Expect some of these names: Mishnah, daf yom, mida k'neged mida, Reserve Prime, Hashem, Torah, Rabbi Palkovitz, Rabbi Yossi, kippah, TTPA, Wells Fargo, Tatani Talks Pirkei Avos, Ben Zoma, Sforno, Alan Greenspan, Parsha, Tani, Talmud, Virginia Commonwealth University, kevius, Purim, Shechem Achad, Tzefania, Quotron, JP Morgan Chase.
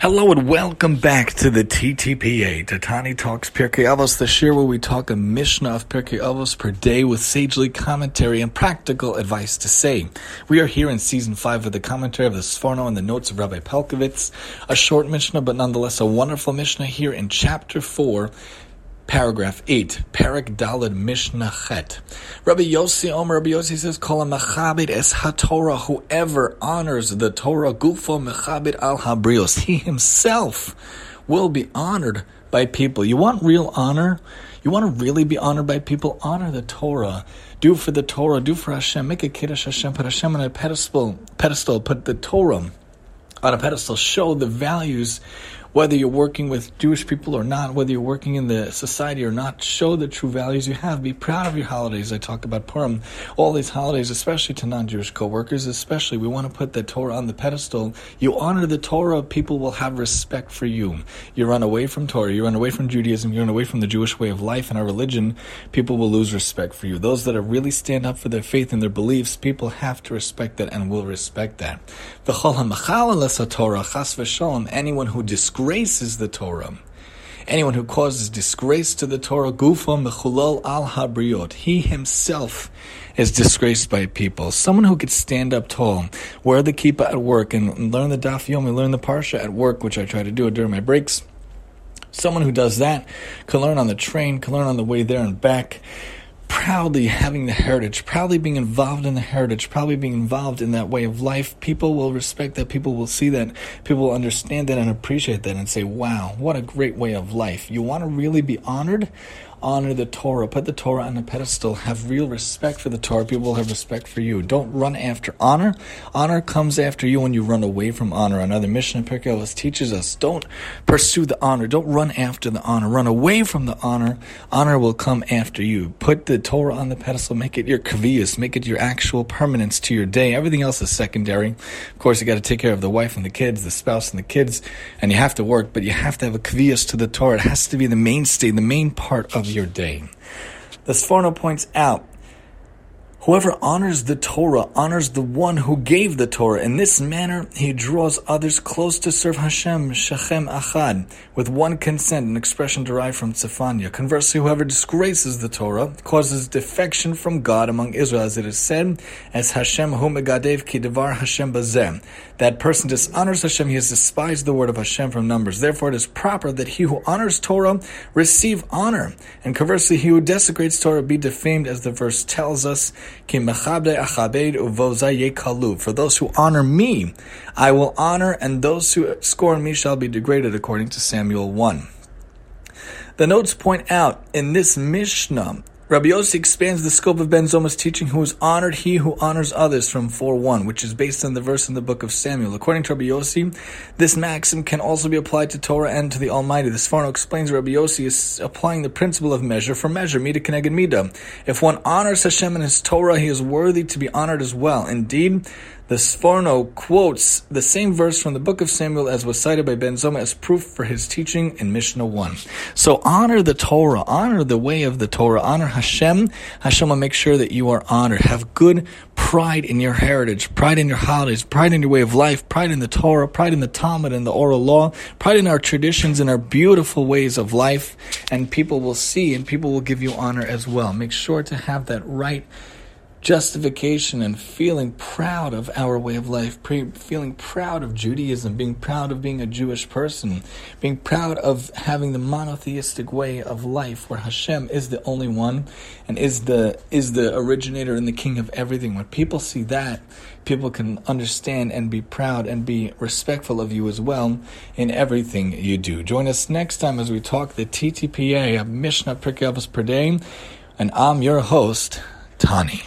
Hello and welcome back to the TTPA, Tatani Talks Pirkei Avos, the share where we talk a Mishnah of Pirkei Avos per day with sagely commentary and practical advice to say. We are here in Season 5 with the commentary of the Sforno and the notes of Rabbi Palkovitz, a short Mishnah but nonetheless a wonderful Mishnah here in Chapter 4, Paragraph 8, Parak Dalad Mishnah Chet. Rabbi Yossi says, Kol ha-mechabed es ha-Torah, whoever honors the Torah, gufo mechabed al ha-brios, he himself will be honored by people. You want real honor? You want to really be honored by people? Honor the Torah. Do for the Torah, do for Hashem. Make a kiddush Hashem, put Hashem on a pedestal, put the Torah on a pedestal, show the values, whether you're working with Jewish people or not, whether you're working in the society or not, show the true values you have. Be proud of your holidays. I talk about Purim, all these holidays, especially to non-Jewish co-workers, especially we want to put the Torah on the pedestal. You honor the Torah, people will have respect for you. You run away from Torah, you run away from Judaism, you run away from the Jewish way of life and our religion, people will lose respect for you. Those that are really stand up for their faith and their beliefs, people have to respect that and will respect that. V'chol ha-machal alas ha-Torah, chas v'shalom, anyone who disgraces the Torah, anyone who causes disgrace to the Torah, gufo mechulal al habriot, he himself is disgraced by people. Someone who could stand up tall, wear the kippah at work, and learn the daf yom, and learn the Parsha at work, which I try to do during my breaks. Someone who does that can learn on the train, can learn on the way there and back. Proudly having the heritage, proudly being involved in the heritage, proudly being involved in that way of life, people will respect that, people will see that, people will understand that and appreciate that and say, wow, what a great way of life. You want to really be honored? Honor the Torah. Put the Torah on a pedestal. Have real respect for the Torah. People will have respect for you. Don't run after honor. Honor comes after you when you run away from honor. Another Mishnah Pirkei Avos teaches us, don't pursue the honor. Don't run after the honor. Run away from the honor. Honor will come after you. Put the Torah on the pedestal. Make it your kevius. Make it your actual permanence to your day. Everything else is secondary. Of course, you got to take care of the wife and the kids, the spouse and the kids, and you have to work, but you have to have a kevius to the Torah. It has to be the mainstay, the main part of your day. The Sforno points out, whoever honors the Torah honors the one who gave the Torah. In this manner, he draws others close to serve Hashem, Shechem Achad, with one consent, an expression derived from Tzefania. Conversely, whoever disgraces the Torah causes defection from God among Israel, as it is said, as Hashem hu megadev ki devar Hashem bazeh. That person dishonors Hashem, he has despised the word of Hashem from Numbers. Therefore, it is proper that he who honors Torah receive honor, and conversely, he who desecrates Torah be defamed, as the verse tells us, for those who honor me, I will honor, and those who scorn me shall be degraded, according to Samuel 1. The notes point out, in this Mishnah, Rabbi Yossi expands the scope of Ben Zoma's teaching, who is honored, he who honors others, from 4:1, which is based on the verse in the book of Samuel. According to Rabbi Yossi, this maxim can also be applied to Torah and to the Almighty. The Sforno explains Rabbi Yossi is applying the principle of measure for measure, mida k'neged mida. If one honors Hashem and his Torah, he is worthy to be honored as well. Indeed, the Sforno quotes the same verse from the book of Samuel as was cited by Ben Zoma as proof for his teaching in Mishnah 1. So honor the Torah, honor the way of the Torah, honor Hashem. Hashem will make sure that you are honored. Have good pride in your heritage, pride in your holidays, pride in your way of life, pride in the Torah, pride in the Talmud and the oral law, pride in our traditions and our beautiful ways of life, and people will see and people will give you honor as well. Make sure to have that right justification and feeling proud of our way of life, feeling proud of Judaism, being proud of being a Jewish person, being proud of having the monotheistic way of life where Hashem is the only one and is the originator and the king of everything. When people see that, people can understand and be proud and be respectful of you as well in everything you do. Join us next time as we talk the TTPA, a Mishnah Pirkei Avos per day, and I'm your host, Tani.